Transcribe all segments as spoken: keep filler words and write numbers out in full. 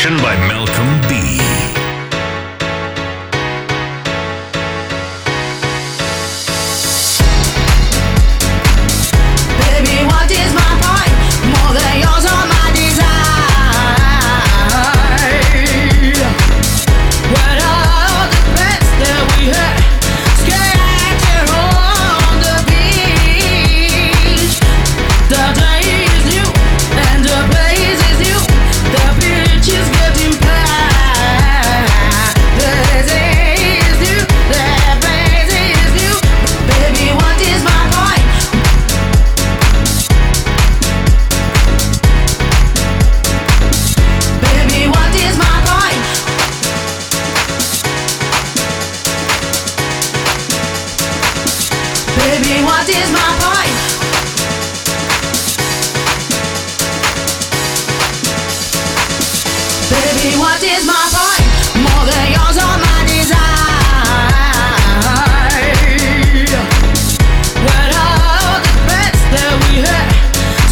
selection by Malcolm B. Baby, what is my pride? More than yours or my desire. When all the pets that we had scared her on the beach. The day is new and the place is new. The beach is getting past. The day is new, the place is new.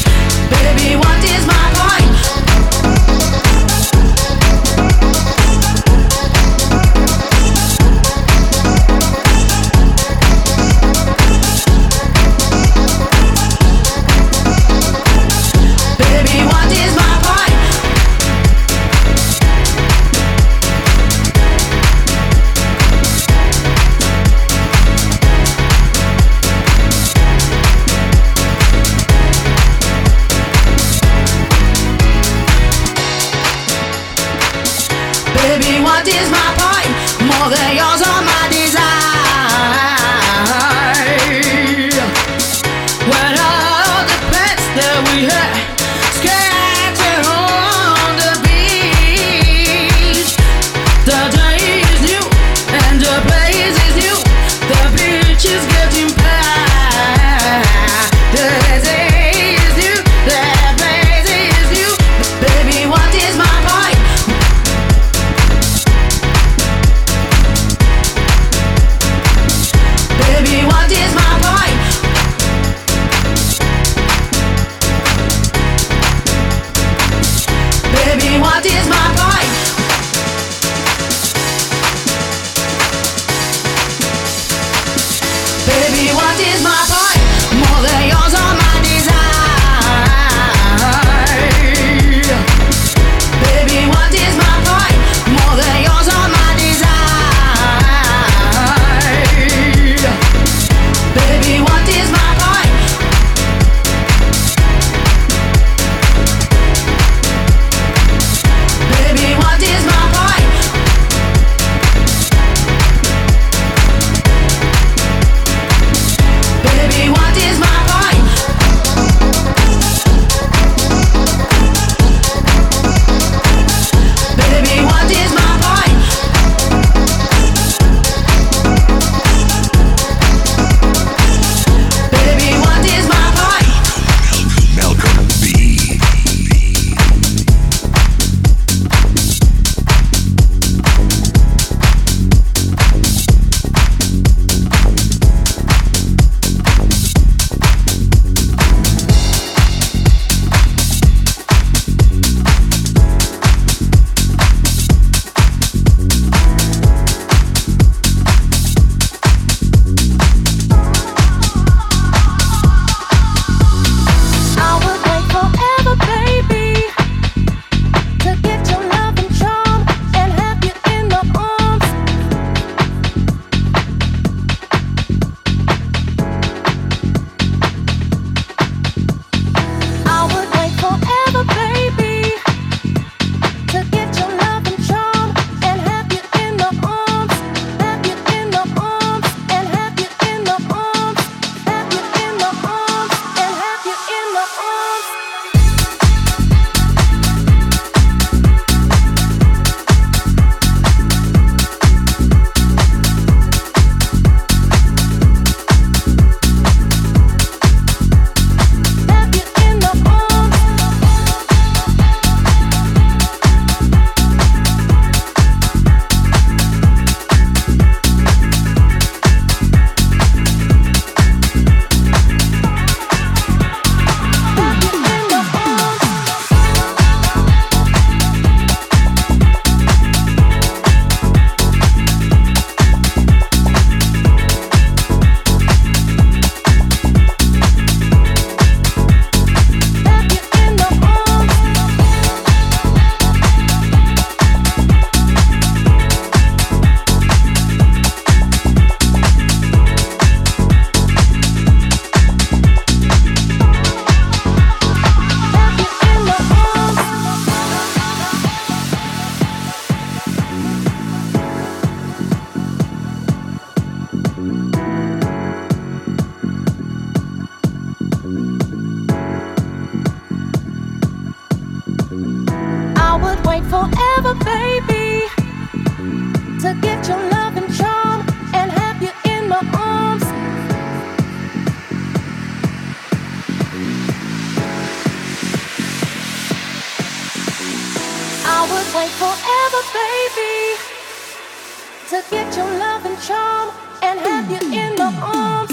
Baby, what is my point? Baby, what is my point? Baby, what is my point? Baby, what is my point? More than yours or my desire. When all the pets that we had scattered on the beach. Baby, what is my point? Baby, what is my point? Baby, what is my point? More than yours or my desire. When all the pets that we had scattered on the beach. The day is new and the place is new. The beach is getting past. The day is new, the place is new. Baby, what is my point? I would wait forever, baby, to get your love and charm and have you in my arms. I would wait forever, baby, to get your love and charm and have you in my arms.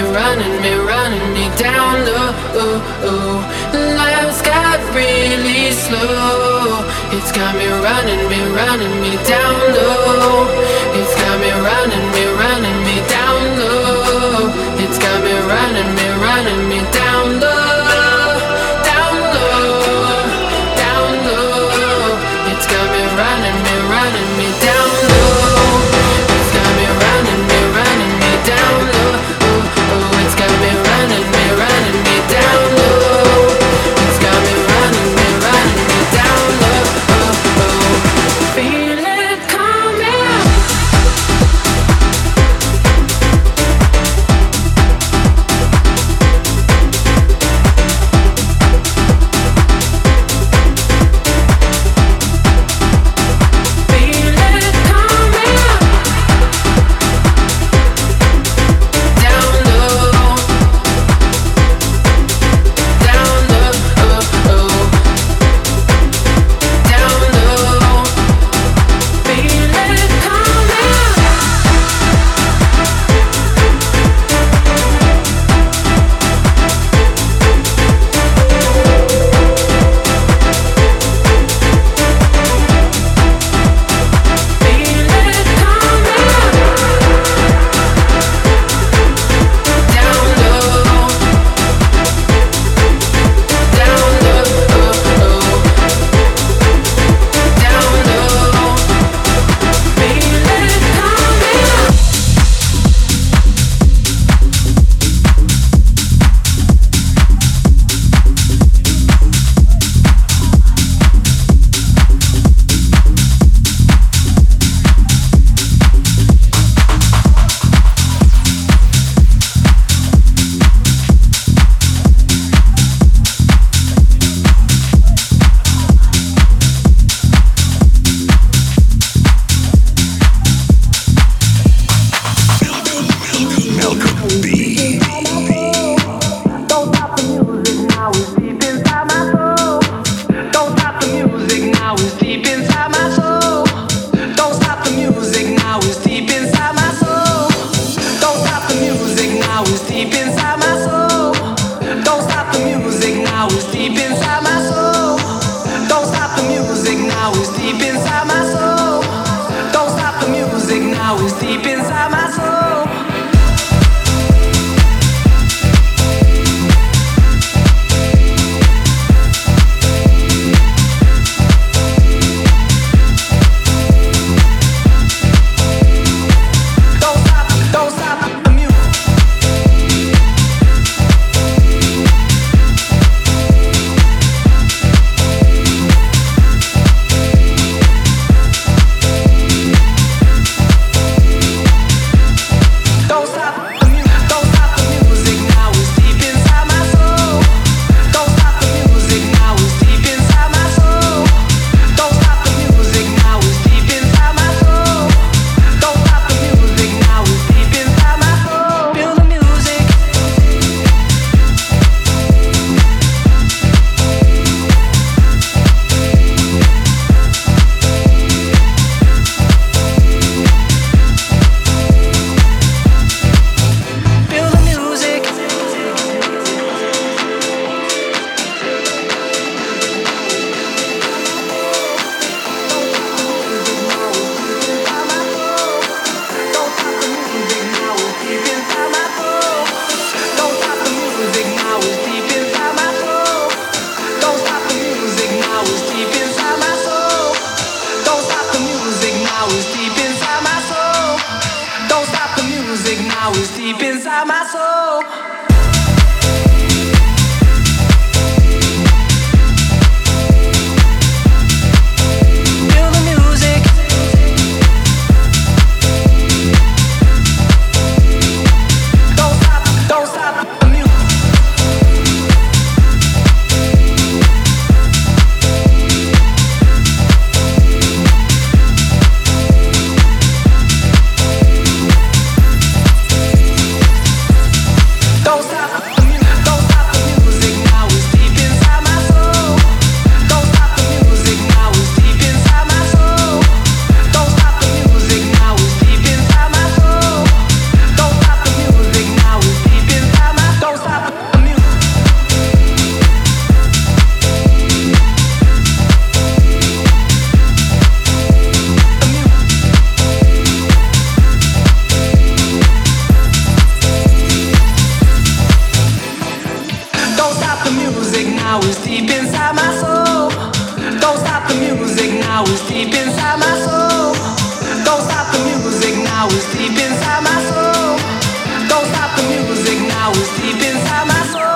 Running me, running me down low, down low. inside my soul. Don't stop the music now, it's deep inside my soul. Don't stop the music now, it's deep inside my soul. Now it's deep inside my soul. Now it's deep inside my soul. Don't stop the music. Now it's deep inside my soul. Don't stop the music. Now it's deep inside my soul. Don't stop the music. Now it's deep inside my soul.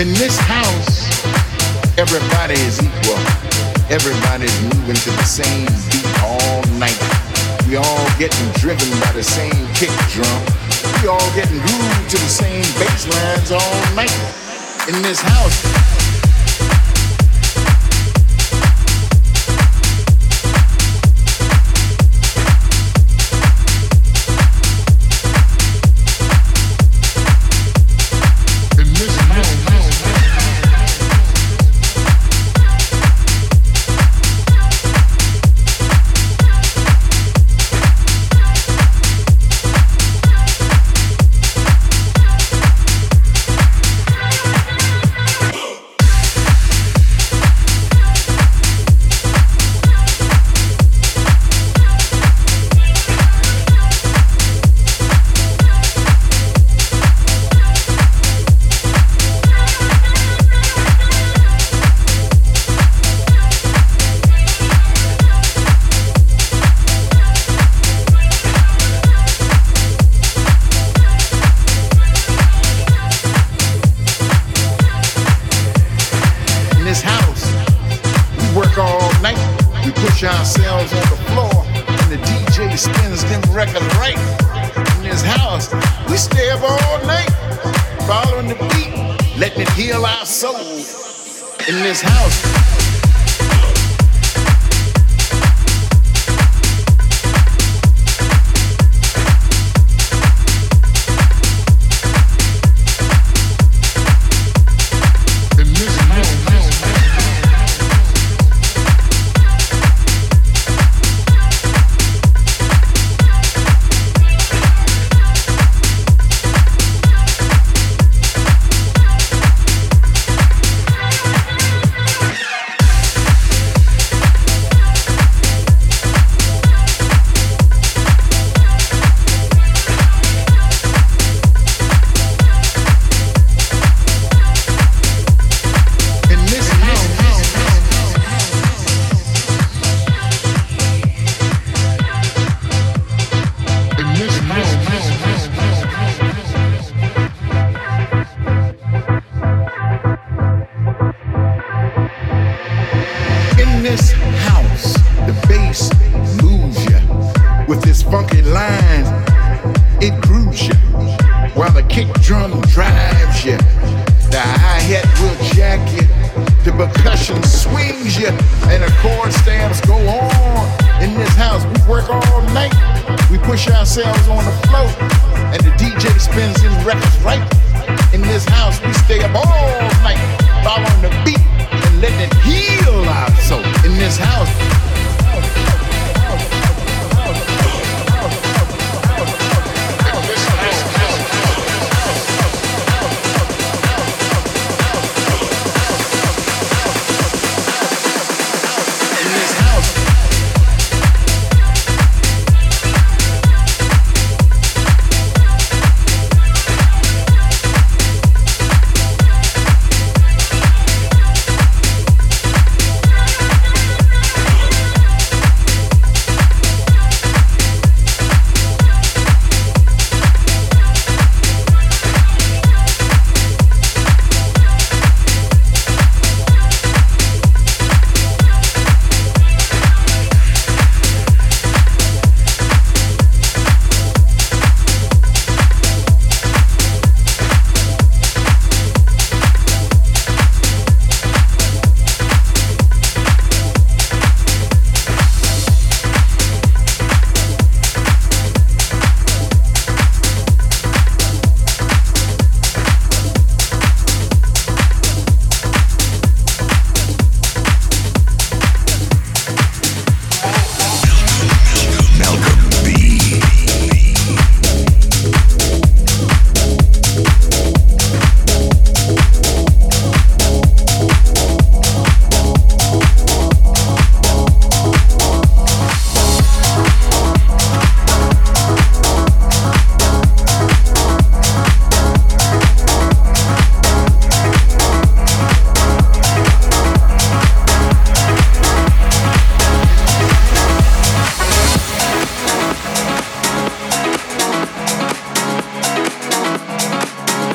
In this house, everybody is equal. Everybody's moving to the same beat all night. We all getting driven by the same kick drum. We all getting grooved to the same bass lines all night. In this house.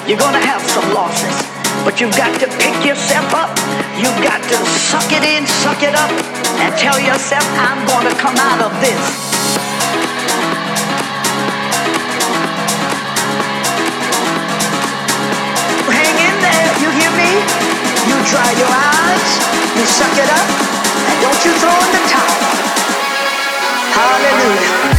You're gonna have some losses. But you've got to pick yourself up. You've got to suck it in, suck it up, and tell yourself, I'm gonna come out of this. Hang in there, you hear me? You dry your eyes, you suck it up, and don't you throw in the towel. Hallelujah.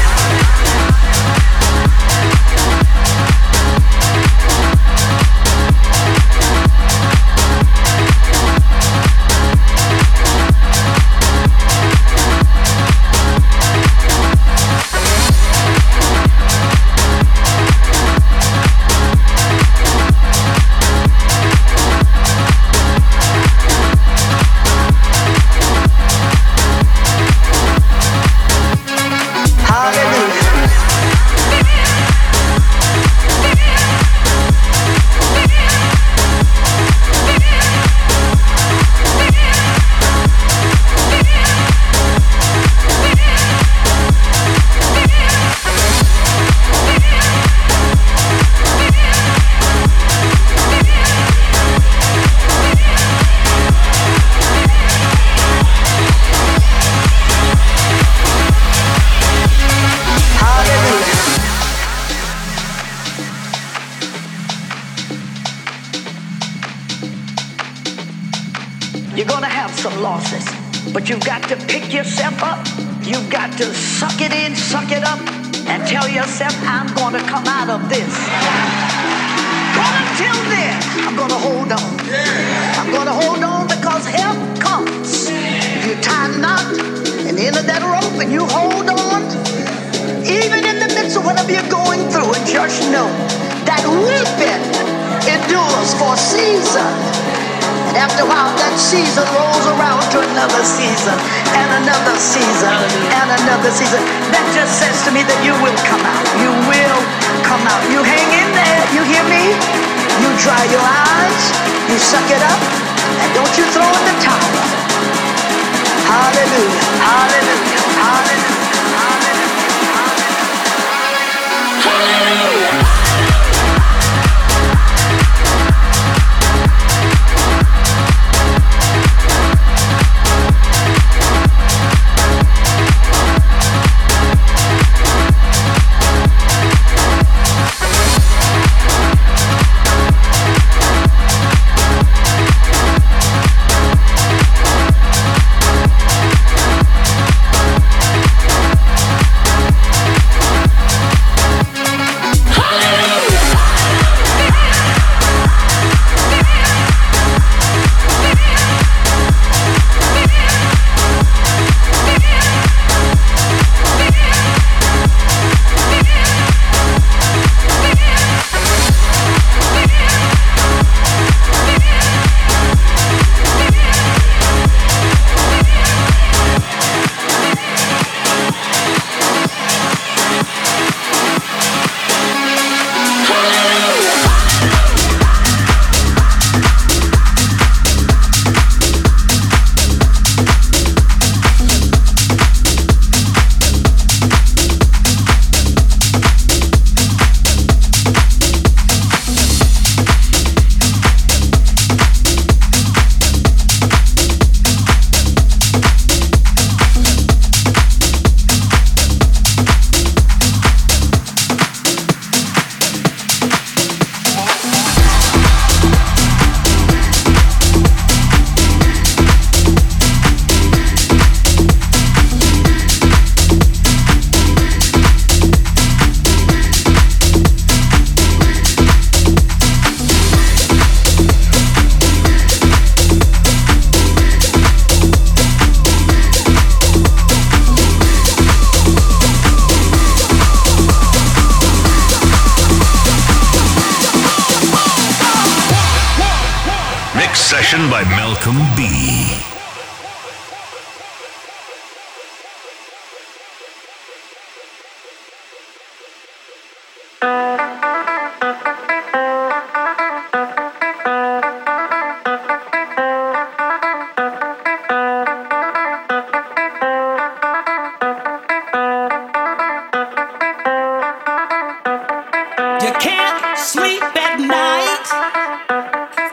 You can't sleep at night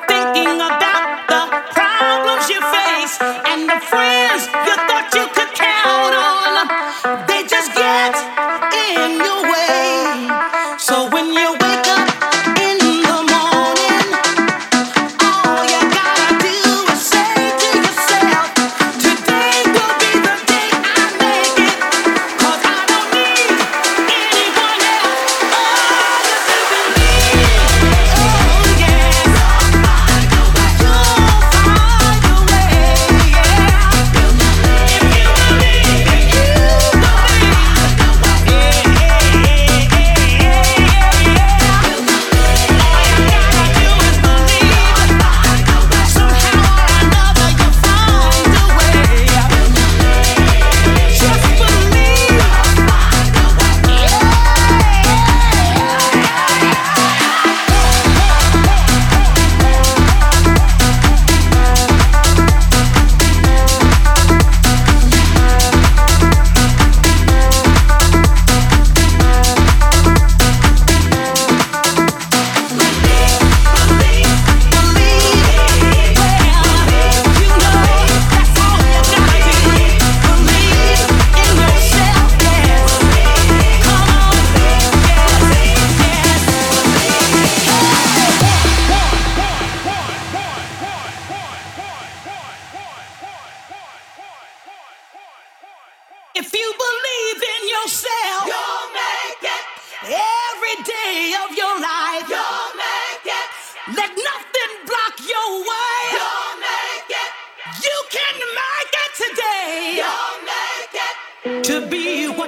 thinking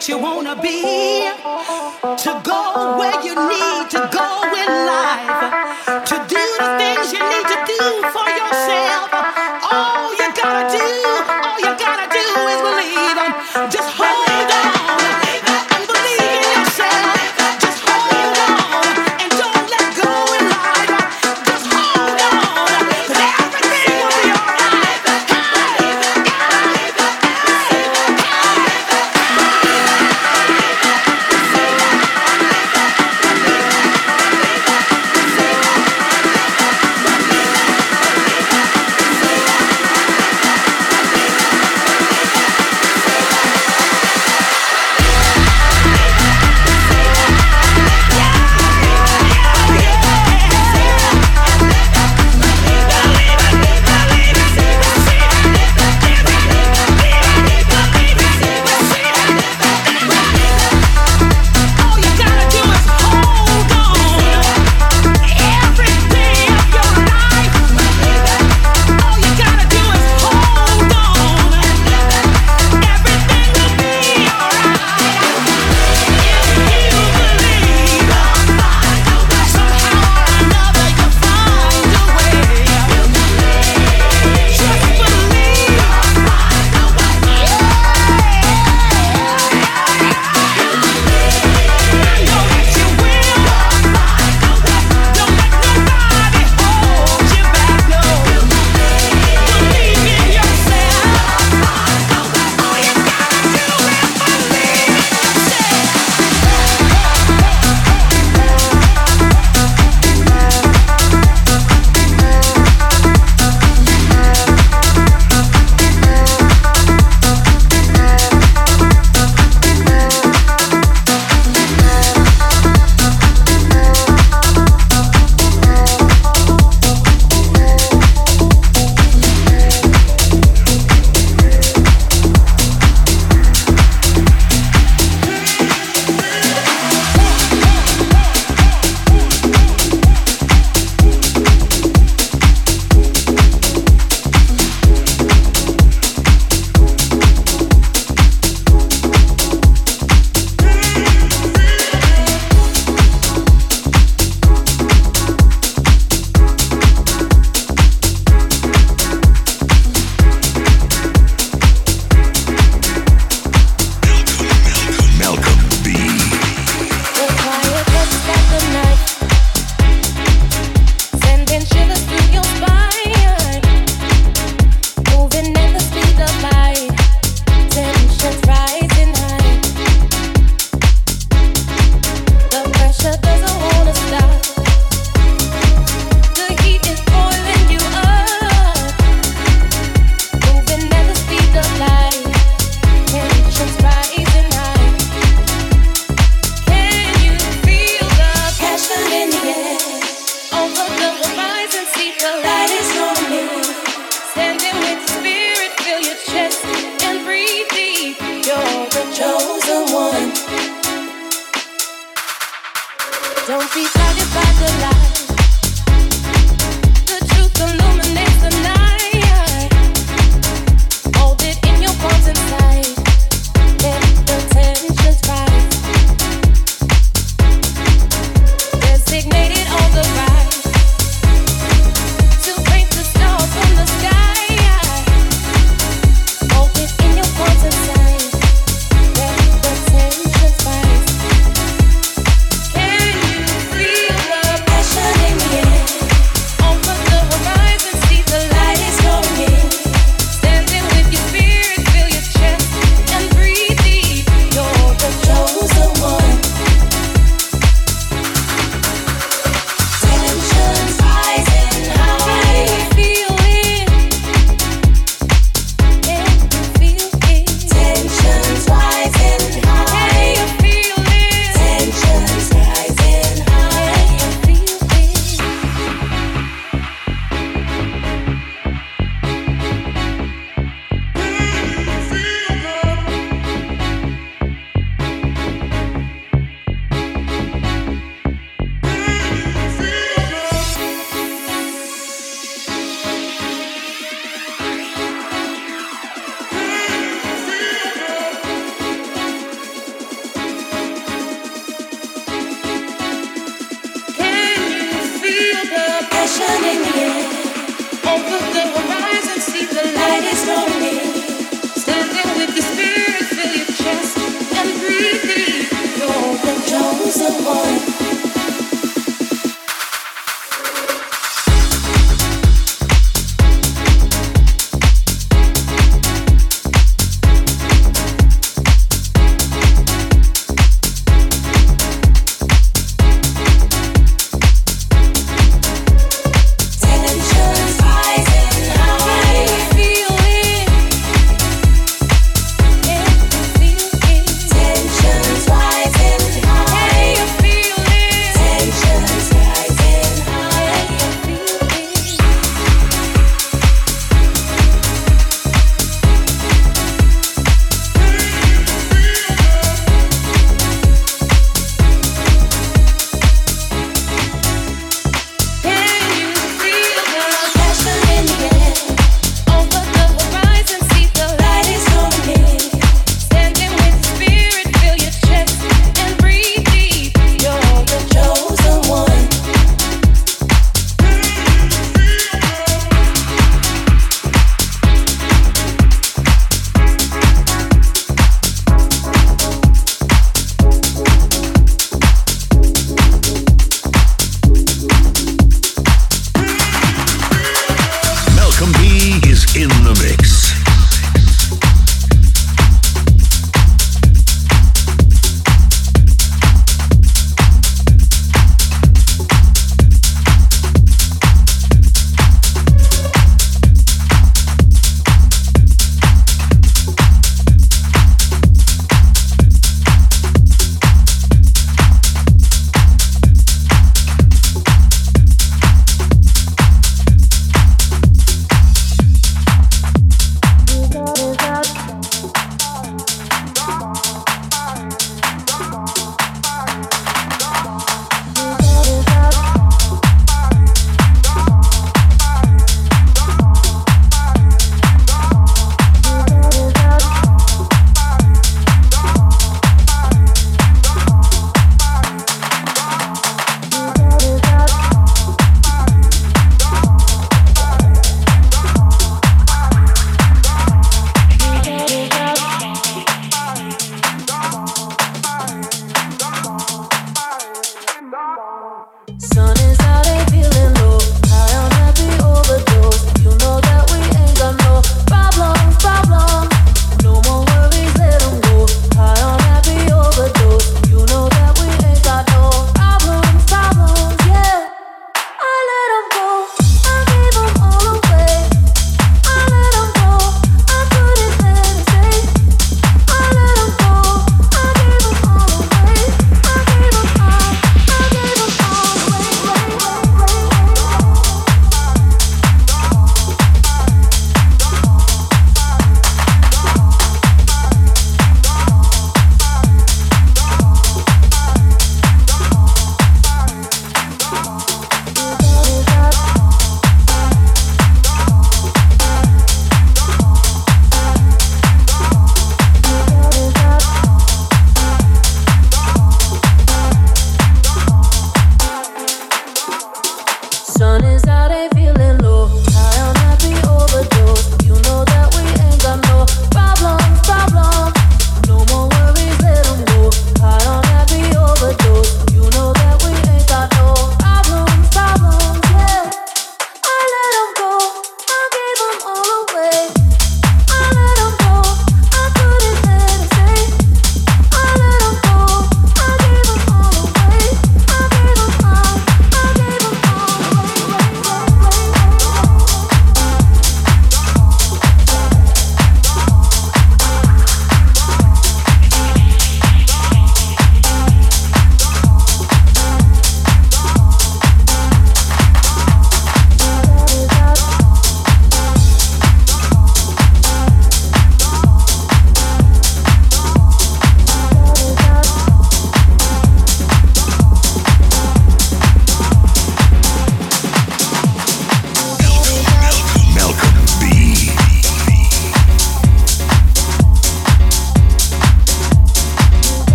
what you wanna be, to go where you need to go in life, to do the things you need to do for yourself. All you gotta do, all you gotta do is believe. Just hold on.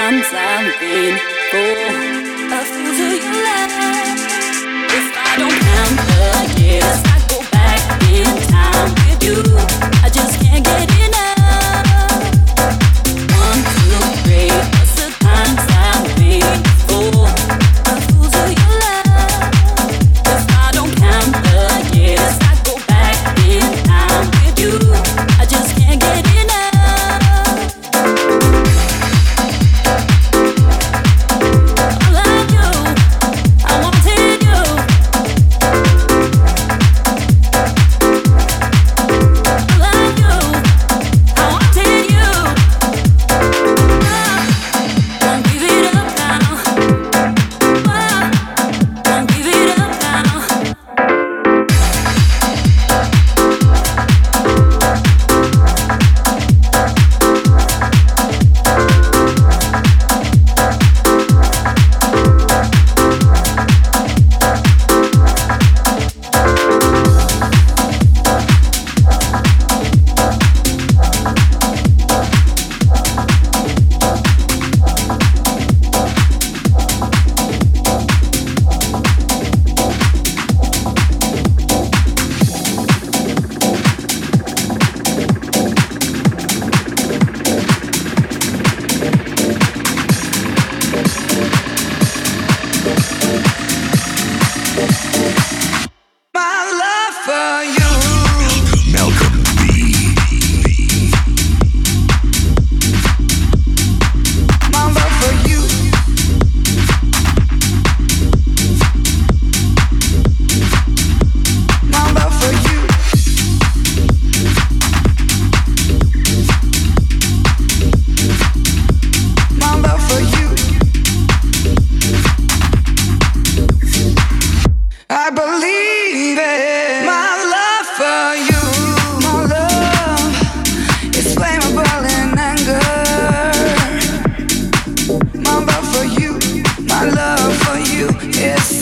I'm something for a fool to your love. If I don't count the years, I go back in time with you. I just can't get enough. One, two, three, what's the time I'm waiting for? A fool to your love. If I don't count the years, I go back in time with you. I just can't get enough.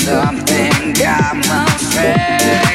Something got my friend.